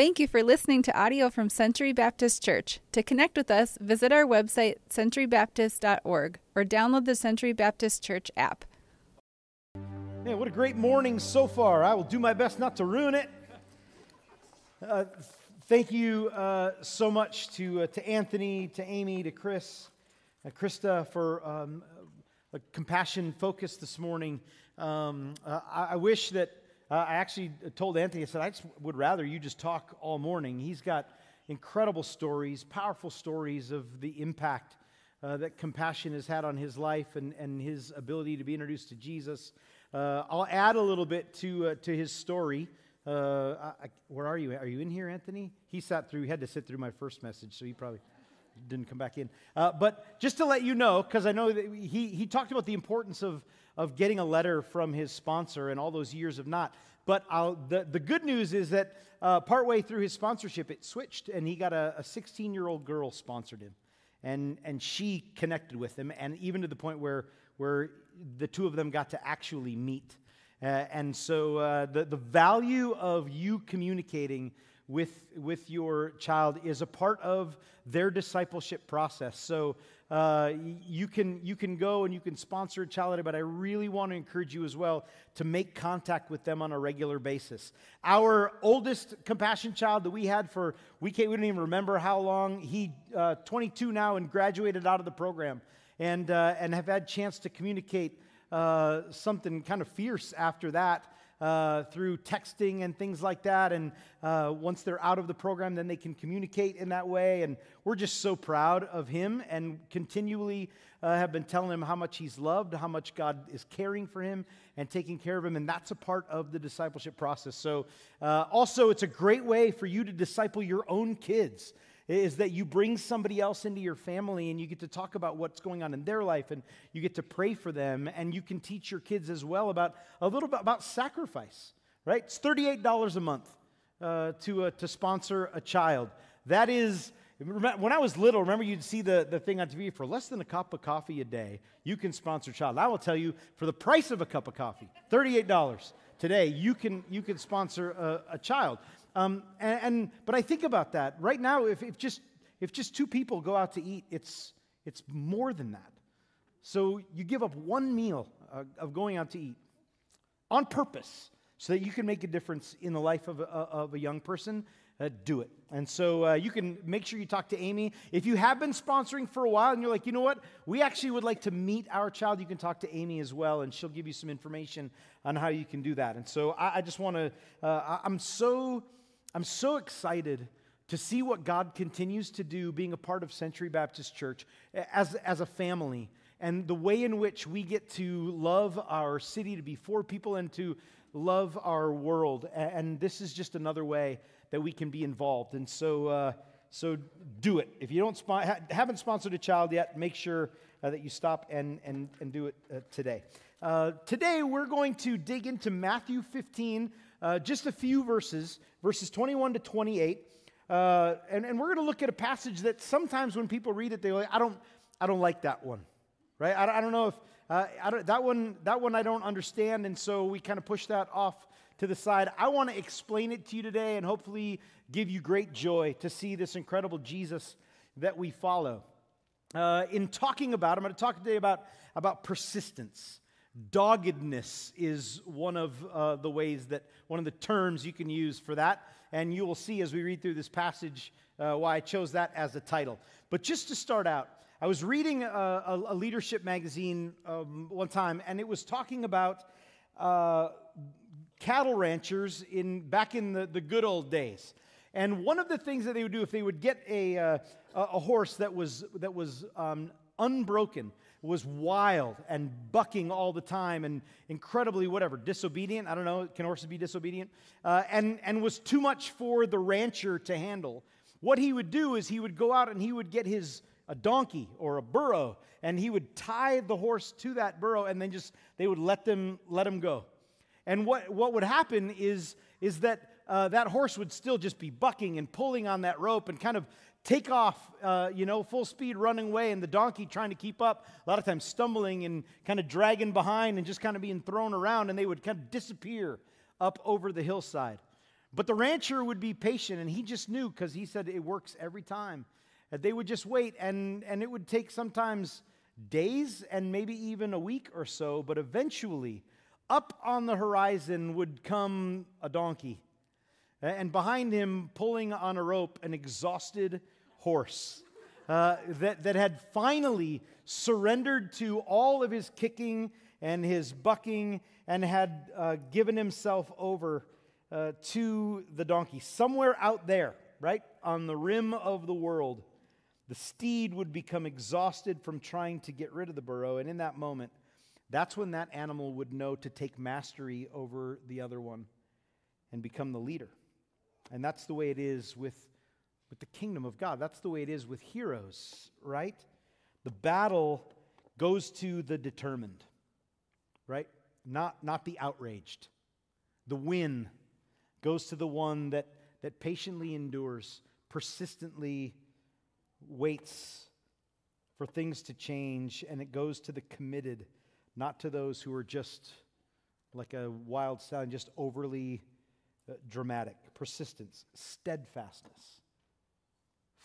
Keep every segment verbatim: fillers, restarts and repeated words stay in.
Thank you for listening to audio from Century Baptist Church. To connect with us, visit our website, century baptist dot org, or download the Century Baptist Church app. Man, what a great morning so far. I will do my best not to ruin it. Uh, thank you uh, so much to uh, to Anthony, to Amy, to Chris, uh, Krista for um, a compassion focus this morning. Um, uh, I, I wish that Uh, I actually told Anthony, I said, I just would rather you just talk all morning. He's got incredible stories, powerful stories of the impact uh, that compassion has had on his life and, and his ability to be introduced to Jesus. Uh, I'll add a little bit to uh, to his story. Uh, I, I, where are you? Are you in here, Anthony? He sat through, he had to sit through my first message, so he probably didn't come back in. Uh, but just to let you know, because I know that he, he talked about the importance of of getting a letter from his sponsor and all those years of not. But I'll, the, the good news is that uh, partway through his sponsorship, it switched, and he got a, a sixteen-year-old girl sponsored him. And and she connected with him, and even to the point where, where the two of them got to actually meet. Uh, and so uh, the, the value of you communicating with, with your child is a part of their discipleship process. So Uh, you can you can go and you can sponsor a child, but I really want to encourage you as well to make contact with them on a regular basis. Our oldest compassion child that we had for, we can't we don't even remember how long, he uh, twenty-two now and graduated out of the program, and uh, and have had chance to communicate uh, something kind of fierce after that. Uh, through texting and things like that, and uh, once they're out of the program, then they can communicate in that way, and we're just so proud of him, and continually uh, have been telling him how much he's loved, how much God is caring for him, and taking care of him, and that's a part of the discipleship process. So, uh, also, it's a great way for you to disciple your own kids, is that you bring somebody else into your family and you get to talk about what's going on in their life and you get to pray for them, and you can teach your kids as well about a little bit about sacrifice, right? It's thirty-eight dollars a month uh, to uh, to sponsor a child. That is, when I was little, remember you'd see the, the thing on T V, for less than a cup of coffee a day, you can sponsor a child. I will tell you, for the price of a cup of coffee, thirty-eight dollars today, you can you can sponsor a, a child. Um, and, and but I think about that right now. If, if just if just two people go out to eat, it's it's more than that. So you give up one meal uh, of going out to eat on purpose, so that you can make a difference in the life of a, of a young person. Uh, do it. And so uh, you can make sure you talk to Amy. If you have been sponsoring for a while and you're like, you know what, we actually would like to meet our child, you can talk to Amy as well, and she'll give you some information on how you can do that. And so I, I just want to, uh, I'm so. I'm so excited to see what God continues to do being a part of Century Baptist Church as, as a family, and the way in which we get to love our city, to be for people, and to love our world. And this is just another way that we can be involved. And so uh, so do it. If you don't spo- ha- haven't sponsored a child yet, make sure uh, that you stop and, and, and do it uh, today. Uh, today we're going to dig into Matthew fifteen. Uh, just a few verses, verses twenty-one to twenty-eight, uh, and, and we're going to look at a passage that sometimes when people read it, they go, I don't, I don't like that one, right? I, I don't know if uh, I don't, that one, that one I don't understand, and so we kind of push that off to the side. I want to explain it to you today, and hopefully give you great joy to see this incredible Jesus that we follow. Uh, in talking about, I'm going to talk today about about persistence. Doggedness is one of uh, the ways that, one of the terms you can use for that, and you will see as we read through this passage uh, why I chose that as a title. But just to start out, I was reading a, a leadership magazine um, one time, and it was talking about uh, cattle ranchers in back in the, the good old days. And one of the things that they would do if they would get a uh, a horse that was that was um, unbroken, was wild and bucking all the time and incredibly whatever, disobedient. I don't know, can horses be disobedient? Uh, and, and was too much for the rancher to handle. What he would do is he would go out and he would get his a donkey or a burro, and he would tie the horse to that burro, and then just they would let them let him go. And what, what would happen is, is that uh, that horse would still just be bucking and pulling on that rope and kind of take off, uh, you know, full speed running away, and the donkey trying to keep up, a lot of times stumbling and kind of dragging behind and just kind of being thrown around, and they would kind of disappear up over the hillside. But the rancher would be patient, and he just knew, because he said it works every time, that they would just wait, and, and it would take sometimes days and maybe even a week or so, but eventually up on the horizon would come a donkey, and behind him pulling on a rope an exhausted horse uh, that, that had finally surrendered to all of his kicking and his bucking and had uh, given himself over Uh, to the donkey. Somewhere out there, right, on the rim of the world, the steed would become exhausted from trying to get rid of the burro, and in that moment, that's when that animal would know to take mastery over the other one and become the leader. And that's the way it is with, with the kingdom of God. That's the way it is with heroes, right? The battle goes to the determined, right? Not, not the outraged. The win goes to the one that, that patiently endures, persistently waits for things to change, and it goes to the committed, not to those who are just like a wild stallion, just overly uh, dramatic. Persistence, steadfastness,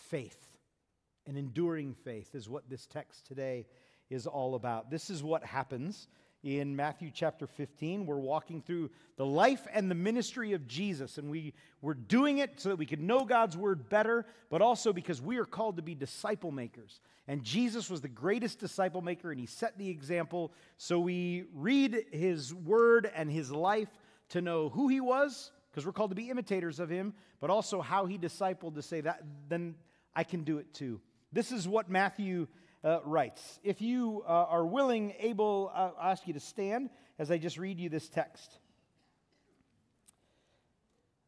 faith, an enduring faith is what this text today is all about. This is what happens in Matthew chapter fifteen. We're walking through the life and the ministry of Jesus, and we, we're doing it so that we can know God's word better, but also because we are called to be disciple makers. And Jesus was the greatest disciple maker, and he set the example, so we read his word and his life to know who he was, because we're called to be imitators of him, but also how he discipled, to say that, then I can do it too. This is what Matthew Uh, writes. If you uh, are willing, able, uh, I'll ask you to stand as I just read you this text.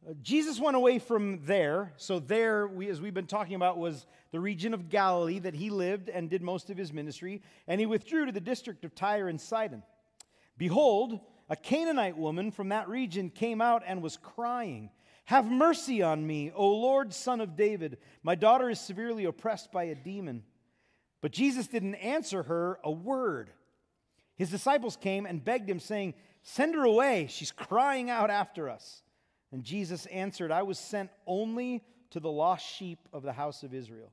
Uh, Jesus went away from there. So there, we, as we've been talking about, was the region of Galilee that he lived and did most of his ministry. And he withdrew to the district of Tyre and Sidon. Behold, a Canaanite woman from that region came out and was crying, "Have mercy on me, O Lord, Son of David. My daughter is severely oppressed by a demon." But Jesus didn't answer her a word. His disciples came and begged him, saying, "Send her away. She's crying out after us." And Jesus answered, "I was sent only to the lost sheep of the house of Israel."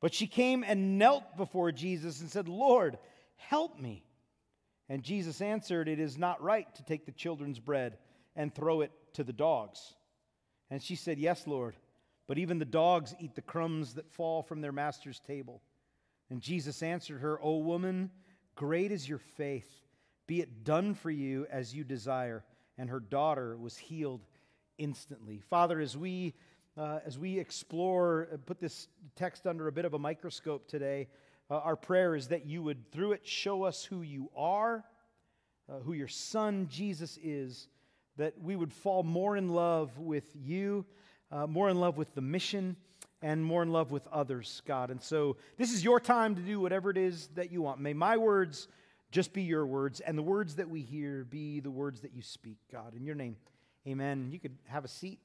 But she came and knelt before Jesus and said, "Lord, help me." And Jesus answered, "It is not right to take the children's bread and throw it to the dogs." And she said, "Yes, Lord, but even the dogs eat the crumbs that fall from their master's table." And Jesus answered her, "O woman, great is your faith. Be it done for you as you desire." And her daughter was healed instantly. Father, as we uh, as we explore, uh, put this text under a bit of a microscope today, uh, our prayer is that you would, through it, show us who you are, uh, who your Son Jesus is, that we would fall more in love with you, uh, more in love with the mission, and more in love with others, God. And so this is your time to do whatever it is that you want. May my words just be your words, and the words that we hear be the words that you speak, God. In your name, amen. You could have a seat.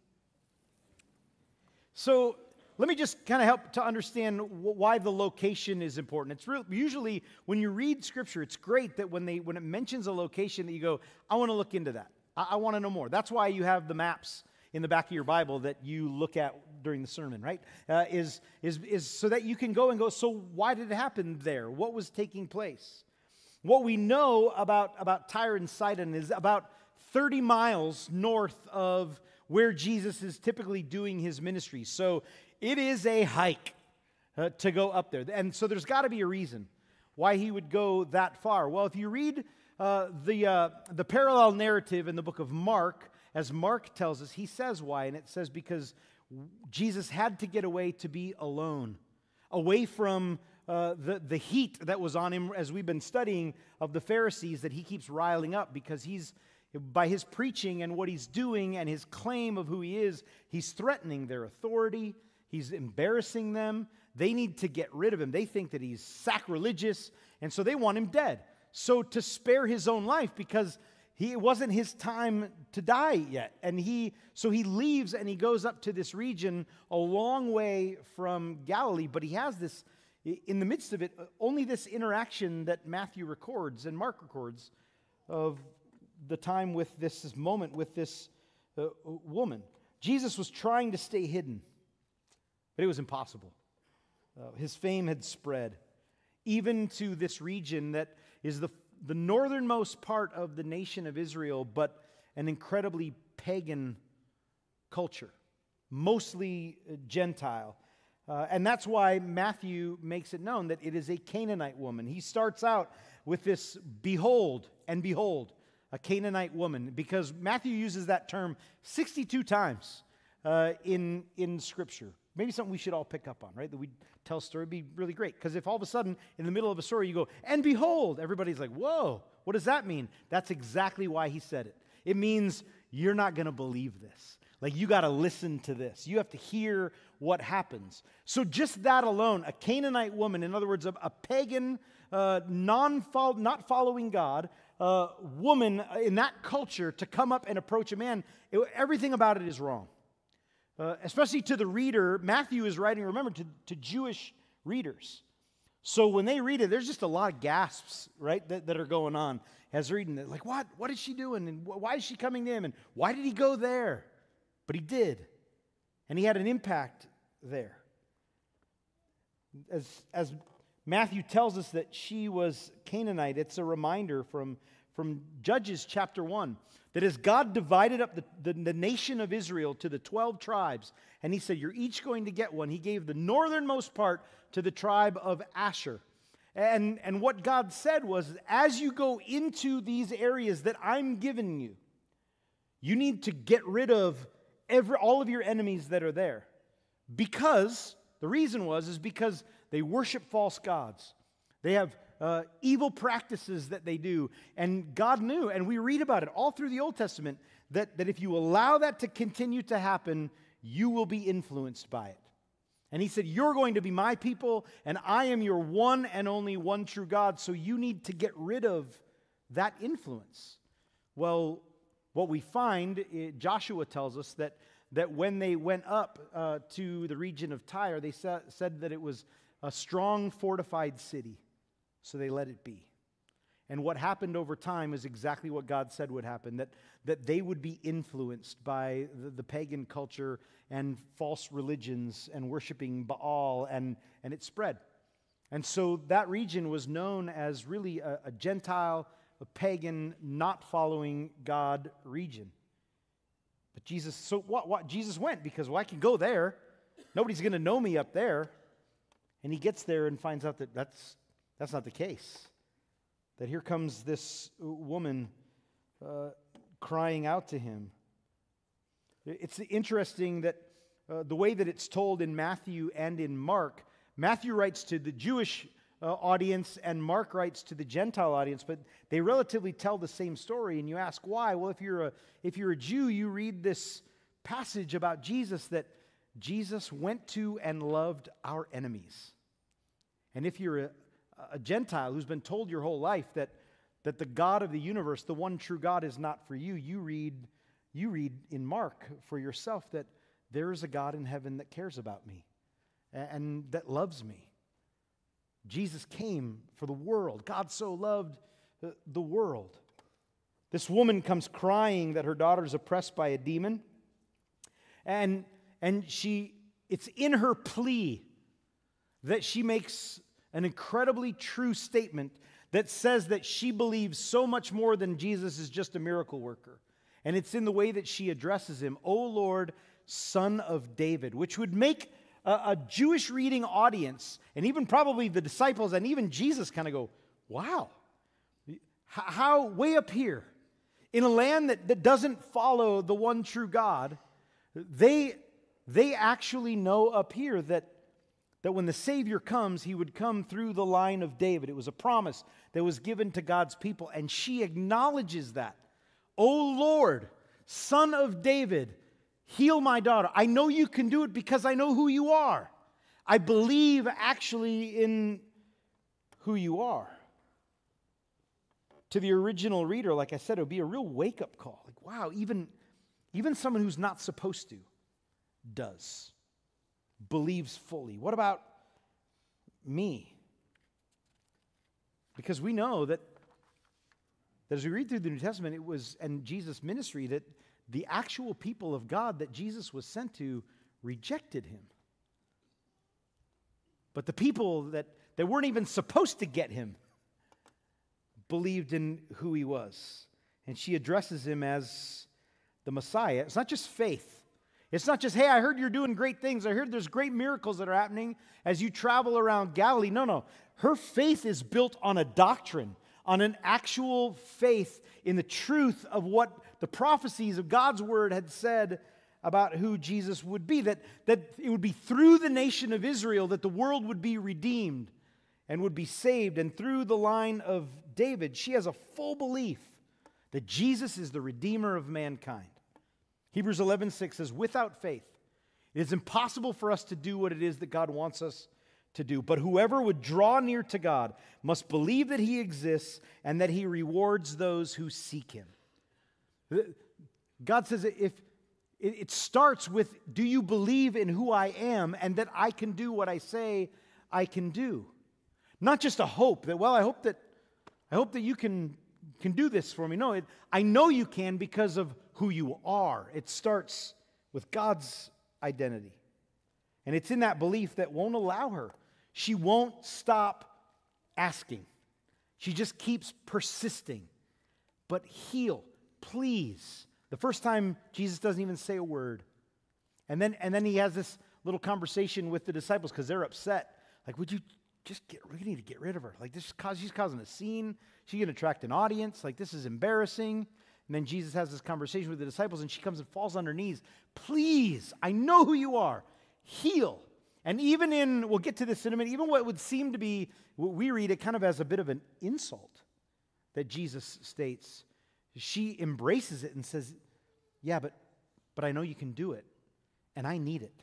So let me just kind of help to understand why the location is important. It's real, usually when you read Scripture, it's great that when, they, when it mentions a location that you go, I want to look into that. I, I want to know more. That's why you have the maps in the back of your Bible that you look at during the sermon, right? Uh, is, is, is so that you can go and go, so why did it happen there? What was taking place? What we know about, about Tyre and Sidon is about thirty miles north of where Jesus is typically doing his ministry. So it is a hike uh, to go up there. And so there's got to be a reason why he would go that far. Well, if you read uh, the, uh, the parallel narrative in the book of Mark, as Mark tells us, he says why, and it says because Jesus had to get away to be alone, away from uh, the, the heat that was on him, as we've been studying, of the Pharisees that he keeps riling up, because he's, by his preaching and what he's doing and his claim of who he is, he's threatening their authority, he's embarrassing them, they need to get rid of him, they think that he's sacrilegious, and so they want him dead. So to spare his own life, because He, it wasn't his time to die yet, and he so he leaves and he goes up to this region a long way from Galilee, but he has this, in the midst of it, only this interaction that Matthew records and Mark records of the time with this, this moment with this uh, woman. Jesus was trying to stay hidden, but it was impossible. Uh, his fame had spread, even to this region that is the, the northernmost part of the nation of Israel, but an incredibly pagan culture, mostly Gentile. Uh, and that's why Matthew makes it known that it is a Canaanite woman. He starts out with this behold and behold, a Canaanite woman, because Matthew uses that term sixty-two times uh, in, in Scripture. Maybe something we should all pick up on, right? That we tell a story would be really great. Because if all of a sudden, in the middle of a story, you go, and behold, everybody's like, whoa, what does that mean? That's exactly why he said it. It means you're not going to believe this. Like, you got to listen to this. You have to hear what happens. So just that alone, a Canaanite woman, in other words, a, a pagan, uh, non fol- not following God, uh, woman in that culture to come up and approach a man, it, everything about it is wrong. Uh, especially to the reader, Matthew is writing, remember, to, to Jewish readers. So when they read it, there's just a lot of gasps, right, that, that are going on as they're reading it. Like, what? What is she doing? And why is she coming to him? And why did he go there? But he did, and he had an impact there. As, as Matthew tells us that she was Canaanite, it's a reminder from, from Judges chapter one that as God divided up the, the, the nation of Israel to the twelve tribes, and he said, you're each going to get one, he gave the northernmost part to the tribe of Asher. And, and what God said was, as you go into these areas that I'm giving you, you need to get rid of Every, all of your enemies that are there, because the reason was is because they worship false gods. They have uh, evil practices that they do, and God knew, and we read about it all through the Old Testament, that, that if you allow that to continue to happen, you will be influenced by it. And he said, you're going to be my people, and I am your one and only one true God, so you need to get rid of that influence. Well, what we find, Joshua tells us that, that when they went up uh, to the region of Tyre, they sa- said that it was a strong, fortified city, so they let it be. And what happened over time is exactly what God said would happen, that, that they would be influenced by the, the pagan culture and false religions and worshiping Baal, and, and it spread. And so that region was known as really a, a Gentile a pagan, not following God region. But Jesus, so what, what? Jesus went because, well, I can go there. Nobody's going to know me up there. And he gets there and finds out that that's, that's not the case. That here comes this woman uh, crying out to him. It's interesting that uh, the way that it's told in Matthew and in Mark, Matthew writes to the Jewish Uh, audience, and Mark writes to the Gentile audience, but they relatively tell the same story. And you ask why? Well, if you're a if you're a Jew, you read this passage about Jesus that Jesus went to and loved our enemies. And if you're a, a Gentile who's been told your whole life that that the God of the universe, the one true God, is not for you, you read you read in Mark for yourself that there is a God in heaven that cares about me and, and that loves me. Jesus came for the world. God so loved the world. This woman comes crying that her daughter is oppressed by a demon. And, and she, it's in her plea that she makes an incredibly true statement that says that she believes so much more than Jesus is just a miracle worker. And it's in the way that she addresses him, O Lord, Son of David, which would make a Jewish reading audience, and even probably the disciples, and even Jesus kind of go, wow, how way up here, in a land that, that doesn't follow the one true God, they, they actually know up here that, that when the Savior comes, he would come through the line of David. It was a promise that was given to God's people, and she acknowledges that. O Lord, Son of David, heal my daughter. I know you can do it because I know who you are. I believe actually in who you are. To the original reader, like I said, it would be a real wake-up call. Like, wow, even, even someone who's not supposed to does, believes fully. What about me? Because we know that, that as we read through the New Testament, it was, and Jesus' ministry, that the actual people of God that Jesus was sent to rejected him. But the people that, that weren't even supposed to get him believed in who he was. And she addresses him as the Messiah. It's not just faith. It's not just, hey, I heard you're doing great things. I heard there's great miracles that are happening as you travel around Galilee. No, no. Her faith is built on a doctrine, on an actual faith in the truth of what the prophecies of God's word had said about who Jesus would be, that, that it would be through the nation of Israel that the world would be redeemed and would be saved, and through the line of David. She has a full belief that Jesus is the Redeemer of mankind. Hebrews eleven six says, without faith, it is impossible for us to do what it is that God wants us to do. But whoever would draw near to God must believe that he exists and that he rewards those who seek him. God says if it starts with, do you believe in who I am and that I can do what I say I can do? Not just a hope that, well, I hope that I hope that you can, can do this for me. No, it, I know you can because of who you are. It starts with God's identity. And it's in that belief that won't allow her. She won't stop asking. She just keeps persisting. But heal, please. The first time, Jesus doesn't even say a word. And then, and then he has this little conversation with the disciples because they're upset. Like, would you just get, we need to get rid of her. Like, this, she's causing a scene. She can attract an audience. Like, this is embarrassing. And then Jesus has this conversation with the disciples, and she comes and falls on her knees. Please, I know who you are. Heal. And even in, we'll get to this in a minute, even what would seem to be, what we read it kind of as a bit of an insult that Jesus states, she embraces it and says, yeah, but, but I know you can do it, and I need it.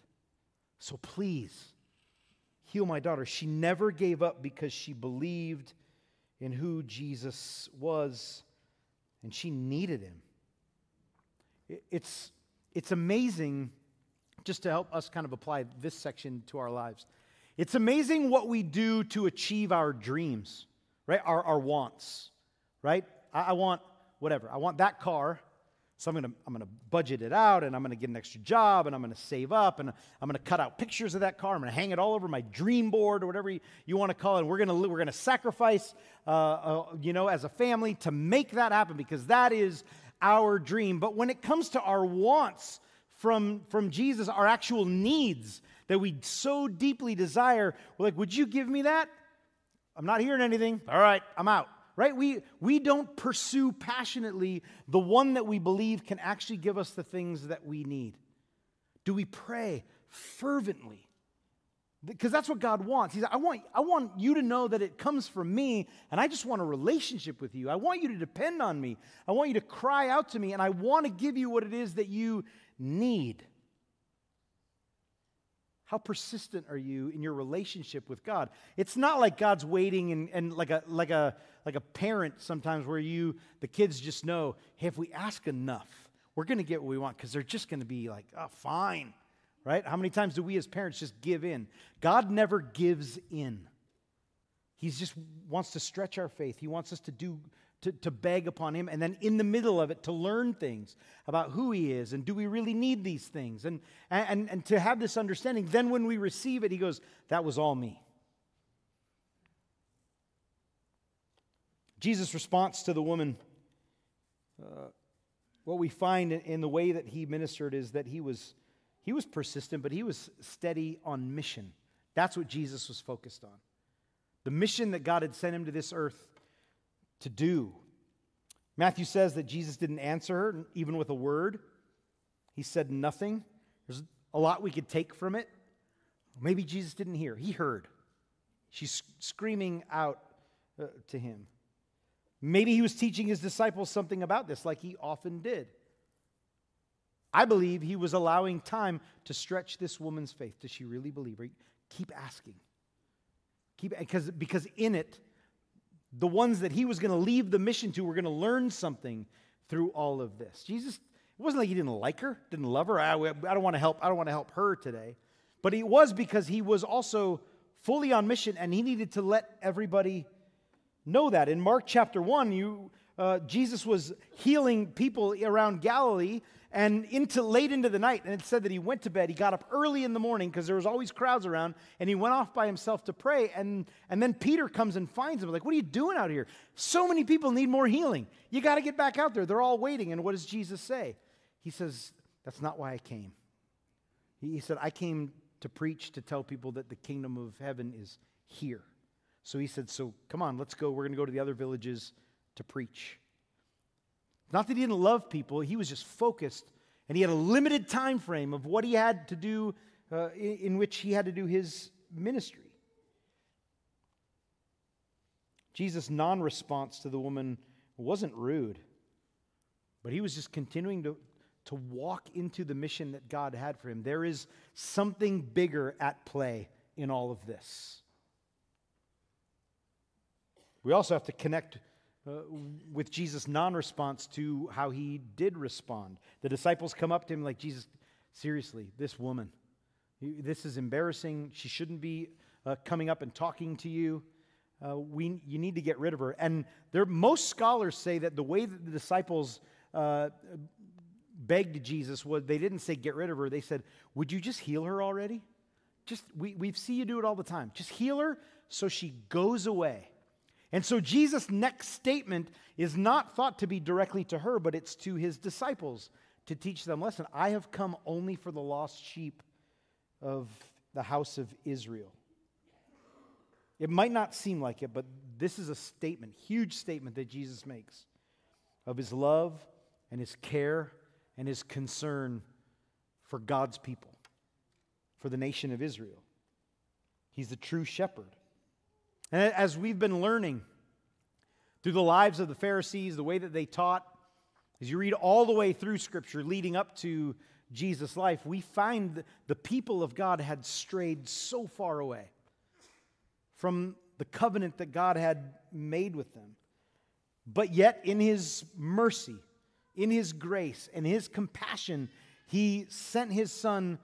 So please, heal my daughter. She never gave up because she believed in who Jesus was. And she needed him. It's, it's amazing, just to help us kind of apply this section to our lives. It's amazing what we do to achieve our dreams, right? Our, our wants, right? I, I want whatever. I want that car, so I'm gonna, I'm gonna budget it out, and I'm gonna get an extra job, and I'm gonna save up, and I'm gonna cut out pictures of that car. I'm gonna hang it all over my dream board or whatever you, you want to call it. And we're gonna we're gonna sacrifice, uh, uh, you know, as a family to make that happen because that is our dream. But when it comes to our wants from from Jesus, our actual needs that we so deeply desire, we're like, would you give me that? I'm not hearing anything. All right, I'm out. Right? We, we don't pursue passionately the one that we believe can actually give us the things that we need. Do we pray fervently? Because that's what God wants. He's like, I want, I want you to know that it comes from me, and I just want a relationship with you. I want you to depend on me. I want you to cry out to me, and I want to give you what it is that you need. How persistent are you in your relationship with God? It's not like God's waiting and, and like a like a like a parent sometimes where you the kids just know, hey, if we ask enough, we're gonna get what we want because they're just gonna be like, oh, fine, right? How many times do we as parents just give in? God never gives in. He just wants to stretch our faith. He wants us to do to, to beg upon him, and then in the middle of it to learn things about who he is and do we really need these things, and and and to have this understanding. Then when we receive it, he goes, that was all me. Jesus' response to the woman, uh, what we find in, in the way that he ministered is that he was he was persistent, but he was steady on mission. That's what Jesus was focused on. The mission that God had sent him to this earth to do. Matthew says that Jesus didn't answer her, even with a word. He said nothing. There's a lot we could take from it. Maybe Jesus didn't hear. He heard. She's screaming out uh, to him. Maybe he was teaching his disciples something about this, like he often did. I believe he was allowing time to stretch this woman's faith. Does she really believe? Right? Keep asking. Keep, because, because in it, the ones that he was going to leave the mission to were going to learn something through all of this. Jesus, it wasn't like he didn't like her, didn't love her. I, I don't want to help. I don't want to help her today. But it was because he was also fully on mission, and he needed to let everybody know that. In Mark chapter one, you uh, Jesus was healing people around Galilee, and into late into the night, and it said that he went to bed. He got up early in the morning because there was always crowds around, and he went off by himself to pray, and, and then Peter comes and finds him. Like, what are you doing out here? So many people need more healing. You got to get back out there. They're all waiting. And what does Jesus say? He says, that's not why I came. He, he said, I came to preach, to tell people that the kingdom of heaven is here. So he said, so come on, let's go. We're going to go to the other villages to preach. Not that he didn't love people, he was just focused, and he had a limited time frame of what he had to do, uh, in, in which he had to do his ministry. Jesus' non-response to the woman wasn't rude, but he was just continuing to, to walk into the mission that God had for him. There is something bigger at play in all of this. We also have to connect Uh, with Jesus' non-response to how he did respond. The disciples come up to him like, Jesus, seriously, this woman, you, this is embarrassing. She shouldn't be uh, coming up and talking to you. Uh, we, you need to get rid of her. And there, most scholars say that the way that the disciples uh, begged Jesus was, they didn't say, get rid of her. They said, would you just heal her already? Just, we, we see you do it all the time. Just heal her so she goes away. And so Jesus' next statement is not thought to be directly to her, but it's to his disciples to teach them, listen, I have come only for the lost sheep of the house of Israel. It might not seem like it, but this is a statement, huge statement that Jesus makes of his love and his care and his concern for God's people, for the nation of Israel. He's the true shepherd. And as we've been learning through the lives of the Pharisees, the way that they taught, as you read all the way through Scripture leading up to Jesus' life, we find the people of God had strayed so far away from the covenant that God had made with them. But yet, in His mercy, in His grace, and His compassion, He sent His Son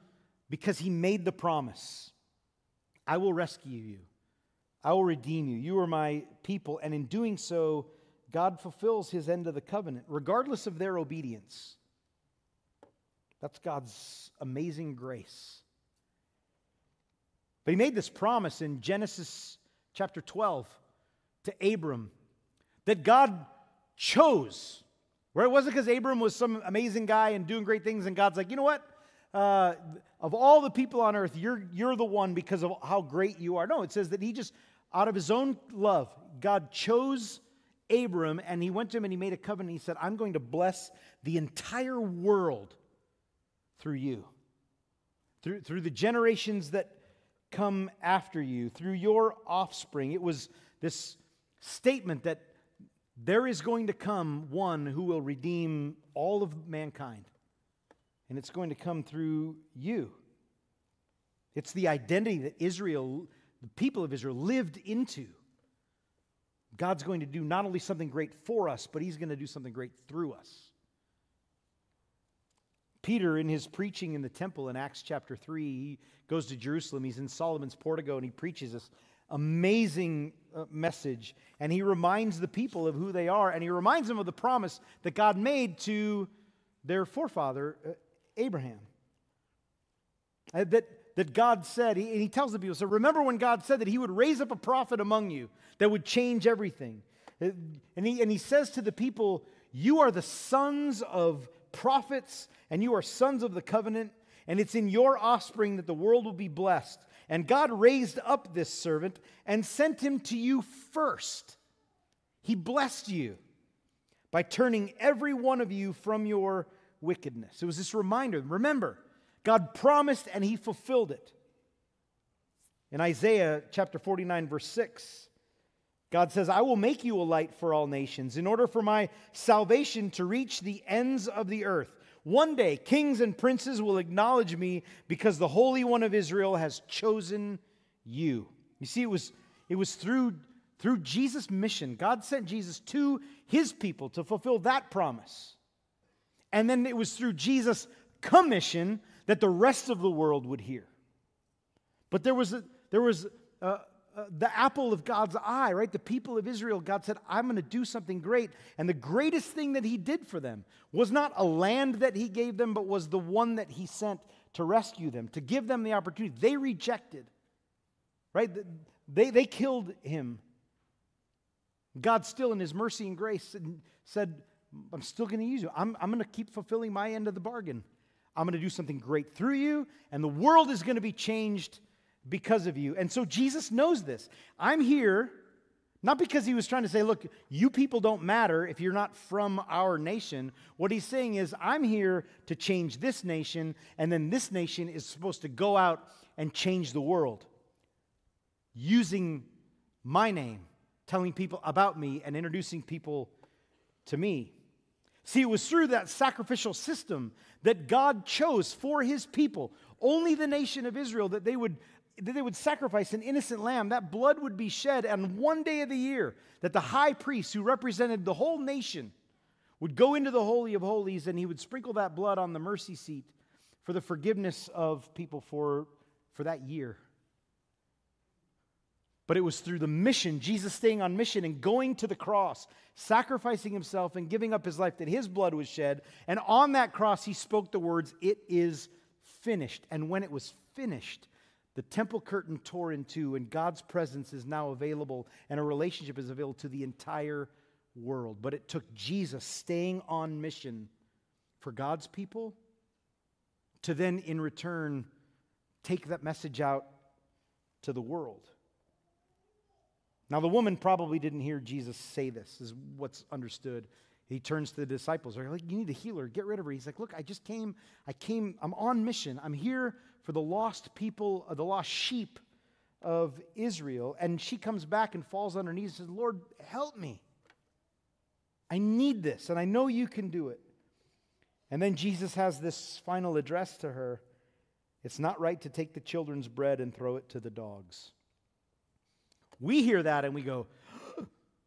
because He made the promise, I will rescue you. I will redeem you. You are my people. And in doing so, God fulfills his end of the covenant, regardless of their obedience. That's God's amazing grace. But he made this promise in Genesis chapter twelve to Abram that God chose. Where it wasn't because Abram was some amazing guy and doing great things, and God's like, you know what? Uh, of all the people on earth, you're, you're the one because of how great you are. No, it says that he just, out of his own love, God chose Abram, and he went to him and he made a covenant. He said, I'm going to bless the entire world through you, through, through the generations that come after you, through your offspring. It was this statement that there is going to come one who will redeem all of mankind. And it's going to come through you. It's the identity that Israel, the people of Israel, lived into. God's going to do not only something great for us, but he's going to do something great through us. Peter, in his preaching in the temple in Acts chapter three, he goes to Jerusalem. He's in Solomon's portico, and he preaches this amazing message. And he reminds the people of who they are, and he reminds them of the promise that God made to their forefather, Abraham, that, that God said, and he tells the people, so remember when God said that he would raise up a prophet among you that would change everything. And he, and he says to the people, you are the sons of prophets, and you are sons of the covenant, and it's in your offspring that the world will be blessed. And God raised up this servant and sent him to you first. He blessed you by turning every one of you from your wickedness. It was this reminder. Remember, God promised and he fulfilled it. In Isaiah chapter forty-nine, verse six, God says, I will make you a light for all nations in order for my salvation to reach the ends of the earth. One day, kings and princes will acknowledge me because the Holy One of Israel has chosen you. You see, it was, it was through Through Jesus' mission, God sent Jesus to his people to fulfill that promise. And then it was through Jesus' commission that the rest of the world would hear. But there was a, there was a, uh, the apple of God's eye, right? The people of Israel, God said, I'm going to do something great. And the greatest thing that he did for them was not a land that he gave them, but was the one that he sent to rescue them, to give them the opportunity. They rejected, right? They, they killed him. God still, in his mercy and grace, said, I'm still going to use you. I'm, I'm going to keep fulfilling my end of the bargain. I'm going to do something great through you, and the world is going to be changed because of you. And so Jesus knows this. I'm here, not because he was trying to say, look, you people don't matter if you're not from our nation. What he's saying is, I'm here to change this nation, and then this nation is supposed to go out and change the world using my name, telling people about me, and introducing people to me. See, it was through that sacrificial system that God chose for his people, only the nation of Israel, that they would, that they would sacrifice an innocent lamb. That blood would be shed on one day of the year, that the high priest who represented the whole nation would go into the Holy of Holies, and he would sprinkle that blood on the mercy seat for the forgiveness of people for, for that year. But it was through the mission, Jesus staying on mission and going to the cross, sacrificing himself and giving up his life, that his blood was shed. And on that cross, he spoke the words, it is finished. And when it was finished, the temple curtain tore in two, and God's presence is now available, and a relationship is available to the entire world. But it took Jesus staying on mission for God's people to then, in return, take that message out to the world. Now, the woman probably didn't hear Jesus say this, is what's understood. He turns to the disciples. They're like, you need to heal her. Get rid of her. He's like, look, I just came. I came. I'm on mission. I'm here for the lost people, the lost sheep of Israel. And she comes back and falls on her knees and says, Lord, help me. I need this, and I know you can do it. And then Jesus has this final address to her. It's not right to take the children's bread and throw it to the dogs. We hear that and we go,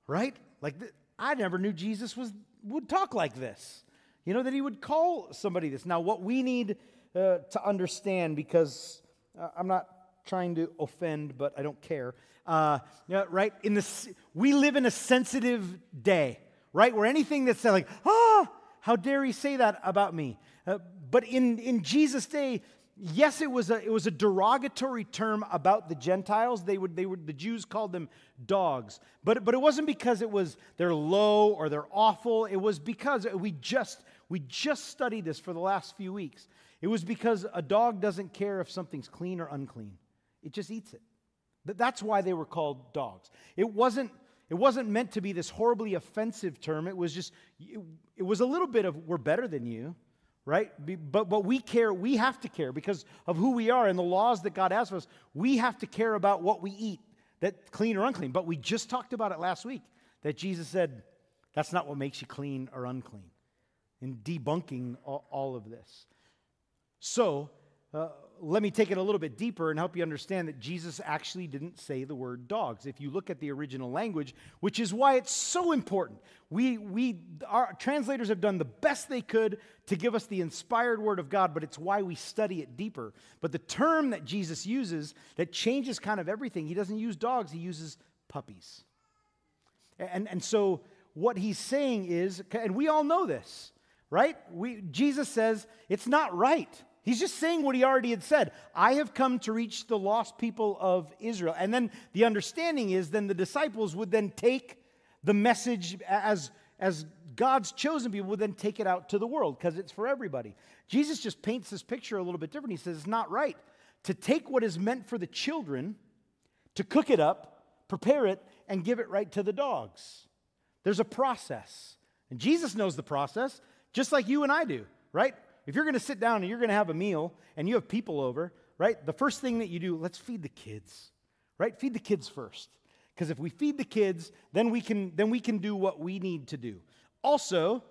right? Like, th- I never knew Jesus was would talk like this. You know, that he would call somebody this. Now, what we need uh, to understand, because uh, I'm not trying to offend, but I don't care, uh, you know, right? In the we live in a sensitive day, right? Where anything that's like, ah, how dare he say that about me? Uh, but in in Jesus' day, yes, it was a it was a derogatory term about the Gentiles. They would they would the Jews called them dogs. But but it wasn't because it was they're low or they're awful. It was because we just we just studied this for the last few weeks. It was because a dog doesn't care if something's clean or unclean. It just eats it. That's why they were called dogs. It wasn't it wasn't meant to be this horribly offensive term. It was just it, it was a little bit of we're better than you. Right? But, but we care, we have to care because of who we are and the laws that God has for us. We have to care about what we eat, that clean or unclean. But we just talked about it last week, that Jesus said, that's not what makes you clean or unclean, in debunking all, all of this. So uh, let me take it a little bit deeper and help you understand that Jesus actually didn't say the word dogs. If you look at the original language, which is why it's so important. We, we, our translators have done the best they could to give us the inspired word of God, but it's why we study it deeper. But the term that Jesus uses that changes kind of everything, he doesn't use dogs, he uses puppies. And, and so what he's saying is, and we all know this, right? We, Jesus says, it's not right. He's just saying what he already had said. I have come to reach the lost people of Israel. And then the understanding is then the disciples would then take the message as, as God's chosen people, would then take it out to the world because it's for everybody. Jesus just paints this picture a little bit different. He says it's not right to take what is meant for the children, to cook it up, prepare it, and give it right to the dogs. There's a process. And Jesus knows the process just like you and I do, right? If you're going to sit down and you're going to have a meal and you have people over, right, the first thing that you do, let's feed the kids, right? Feed the kids first. Because if we feed the kids, then we can then we can do what we need to do. Also,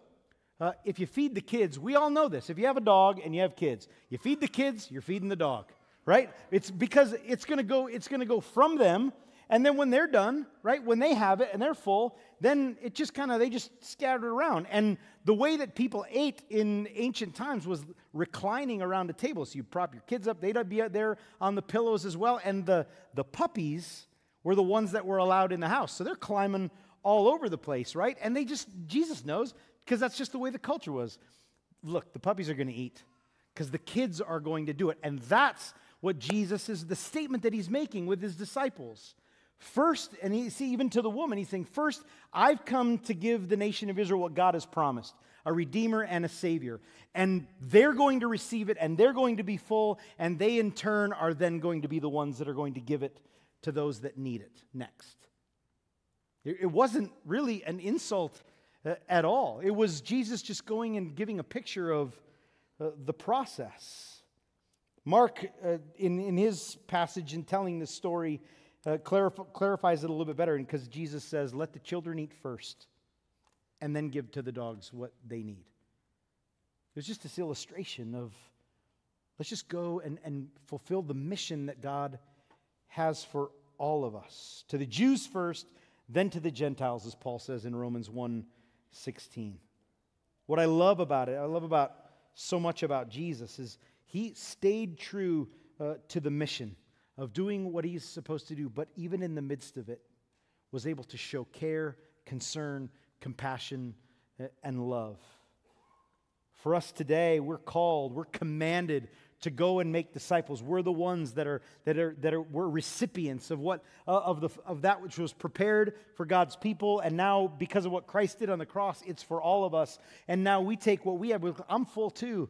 uh, if you feed the kids, we all know this. If you have a dog and you have kids, you feed the kids, you're feeding the dog, right? It's because it's going to go it's going to go from them, and then when they're done, right, when they have it and they're full, then it just kind of, they just scattered around. And the way that people ate in ancient times was reclining around a table. So you prop your kids up, they'd be out there on the pillows as well. And the, the puppies were the ones that were allowed in the house. So they're climbing all over the place, right? And they just, Jesus knows, because that's just the way the culture was. Look, the puppies are going to eat because the kids are going to do it. And that's what Jesus is, the statement that he's making with his disciples. First, and he, see, even to the woman, he's saying, first, I've come to give the nation of Israel what God has promised, a Redeemer and a Savior. And they're going to receive it, and they're going to be full, and they in turn are then going to be the ones that are going to give it to those that need it next. It wasn't really an insult at all. It was Jesus just going and giving a picture of uh, the process. Mark, uh, in, in his passage in telling this story, Uh, clarif- clarifies it a little bit better, because Jesus says, let the children eat first and then give to the dogs what they need. It's just this illustration of, let's just go and, and fulfill the mission that God has for all of us. To the Jews first, then to the Gentiles, as Paul says in Romans one sixteen. What I love about it, I love about so much about Jesus, is he stayed true uh, to the mission of doing what he's supposed to do, but even in the midst of it, was able to show care, concern, compassion, and love. For us today, we're called, we're commanded to go and make disciples. We're the ones that are that are that are we're recipients of what uh, of the of that which was prepared for God's people, and now because of what Christ did on the cross, it's for all of us. And now we take what we have. I'm full too.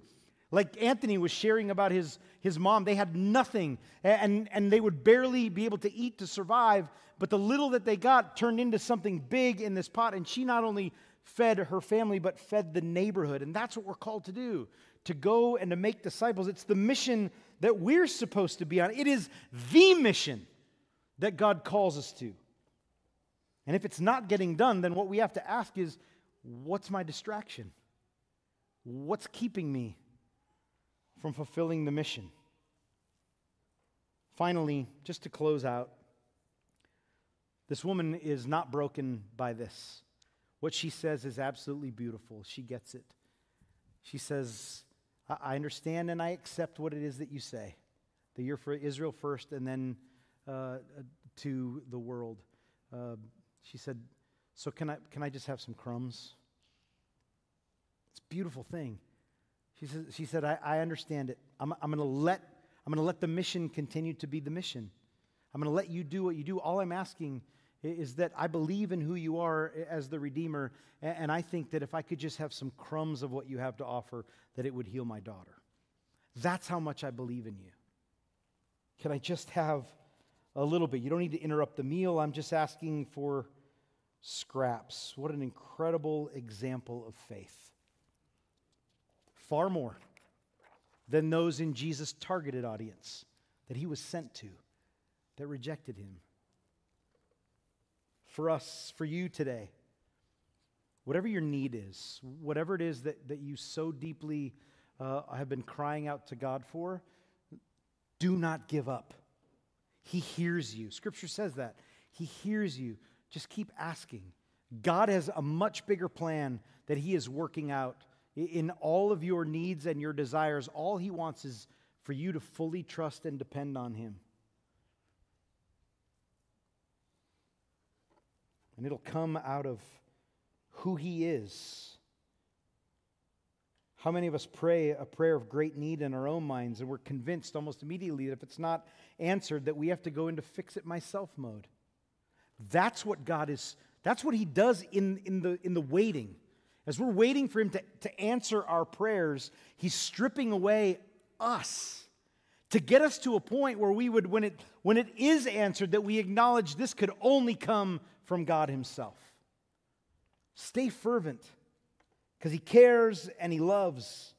Like Anthony was sharing about his, his mom, they had nothing, and, and they would barely be able to eat to survive, but the little that they got turned into something big in this pot, and she not only fed her family, but fed the neighborhood, and that's what we're called to do, to go and to make disciples. It's the mission that we're supposed to be on. It is the mission that God calls us to, and if it's not getting done, then what we have to ask is, what's my distraction? What's keeping me from fulfilling the mission? Finally, just to close out, this woman is not broken by this. What she says is absolutely beautiful. She gets it. She says, I understand and I accept what it is that you say, that you're for Israel first and then uh, to the world. Uh, she said, so can I, can I just have some crumbs? It's a beautiful thing. She said, she said I, I understand it. I'm, I'm going to let, I'm going to let the mission continue to be the mission. I'm going to let you do what you do. All I'm asking is that I believe in who you are as the Redeemer, and, and I think that if I could just have some crumbs of what you have to offer, that it would heal my daughter. That's how much I believe in you. Can I just have a little bit? You don't need to interrupt the meal. I'm just asking for scraps. What an incredible example of faith. Far more than those in Jesus' targeted audience that he was sent to, that rejected him. For us, for you today, whatever your need is, whatever it is that, that you so deeply uh, have been crying out to God for, do not give up. He hears you. Scripture says that. He hears you. Just keep asking. God has a much bigger plan that he is working out in all of your needs and your desires. All he wants is for you to fully trust and depend on him. And it'll come out of who he is. How many of us pray a prayer of great need in our own minds, and we're convinced almost immediately that if it's not answered, that we have to go into fix it myself mode? That's what God is, that's what he does in, in the, in the waiting. As we're waiting for him to, to answer our prayers, he's stripping away us to get us to a point where we would, when it, when it is answered, that we acknowledge this could only come from God himself. Stay fervent, because he cares and he loves.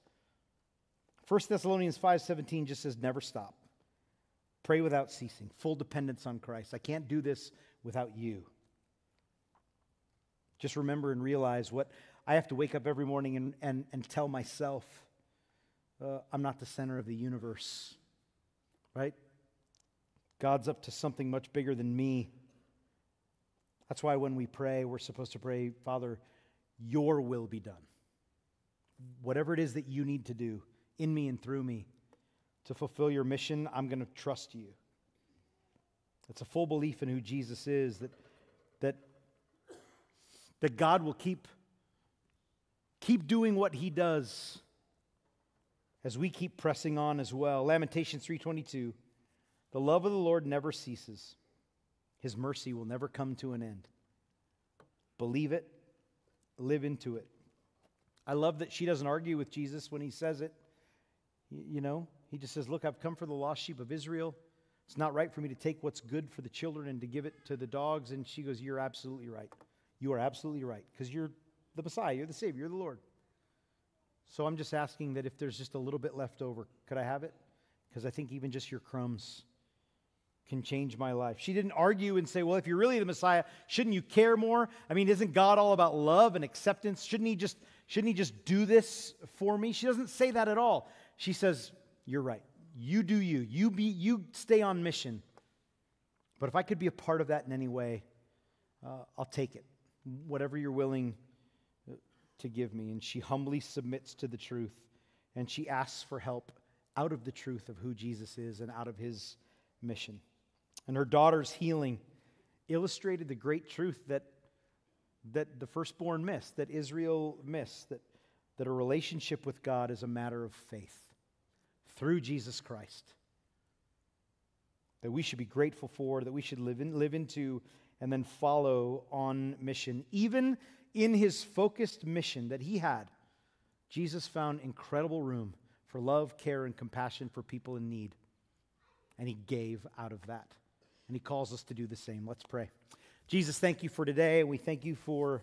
First Thessalonians five seventeen just says, never stop. Pray without ceasing. Full dependence on Christ. I can't do this without you. Just remember and realize what I have to wake up every morning and, and, and tell myself, uh, I'm not the center of the universe, right? God's up to something much bigger than me. That's why when we pray, we're supposed to pray, Father, your will be done. Whatever it is that you need to do in me and through me to fulfill your mission, I'm going to trust you. It's a full belief in who Jesus is, that, that, that God will keep, keep doing what he does as we keep pressing on as well. Lamentations three twenty-two, the love of the Lord never ceases. His mercy will never come to an end. Believe it, live into it. I love that she doesn't argue with Jesus when he says it. You know, he just says, look, I've come for the lost sheep of Israel. It's not right for me to take what's good for the children and to give it to the dogs. And she goes, you're absolutely right. You are absolutely right, because you're the Messiah, you're the Savior, you're the Lord. So I'm just asking that if there's just a little bit left over, could I have it? Because I think even just your crumbs can change my life. She didn't argue and say, well, if you're really the Messiah, shouldn't you care more? I mean, isn't God all about love and acceptance? Shouldn't he just, shouldn't he just do this for me? She doesn't say that at all. She says, you're right. You do you. You be. You stay on mission. But if I could be a part of that in any way, uh, I'll take it. Whatever you're willing to give me. And she humbly submits to the truth. And she asks for help out of the truth of who Jesus is and out of his mission. And her daughter's healing illustrated the great truth that, that the firstborn missed, that Israel missed, that, that a relationship with God is a matter of faith through Jesus Christ, that we should be grateful for, that we should live in, live into, and then follow on mission. Even in his focused mission that he had, Jesus found incredible room for love, care, and compassion for people in need. And he gave out of that. And he calls us to do the same. Let's pray. Jesus, thank you for today. We thank you for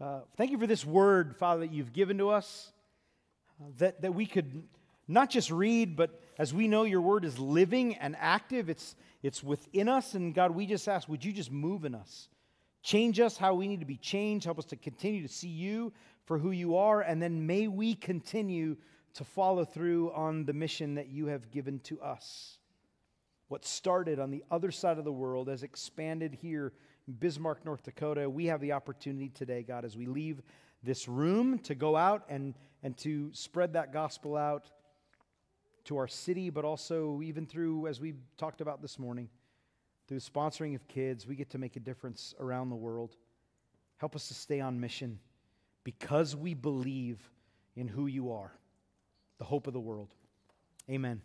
uh, thank you for this word, Father, that you've given to us, uh, that, that we could not just read, but as we know, your word is living and active. It's, it's within us. And God, we just ask, would you just move in us? Change us how we need to be changed. Help us to continue to see you for who you are. And then may we continue to follow through on the mission that you have given to us. What started on the other side of the world has expanded here in Bismarck, North Dakota. We have the opportunity today, God, as we leave this room, to go out and, and to spread that gospel out to our city, but also even through, as we talked about this morning, through sponsoring of kids, we get to make a difference around the world. Help us to stay on mission because we believe in who you are, the hope of the world. Amen.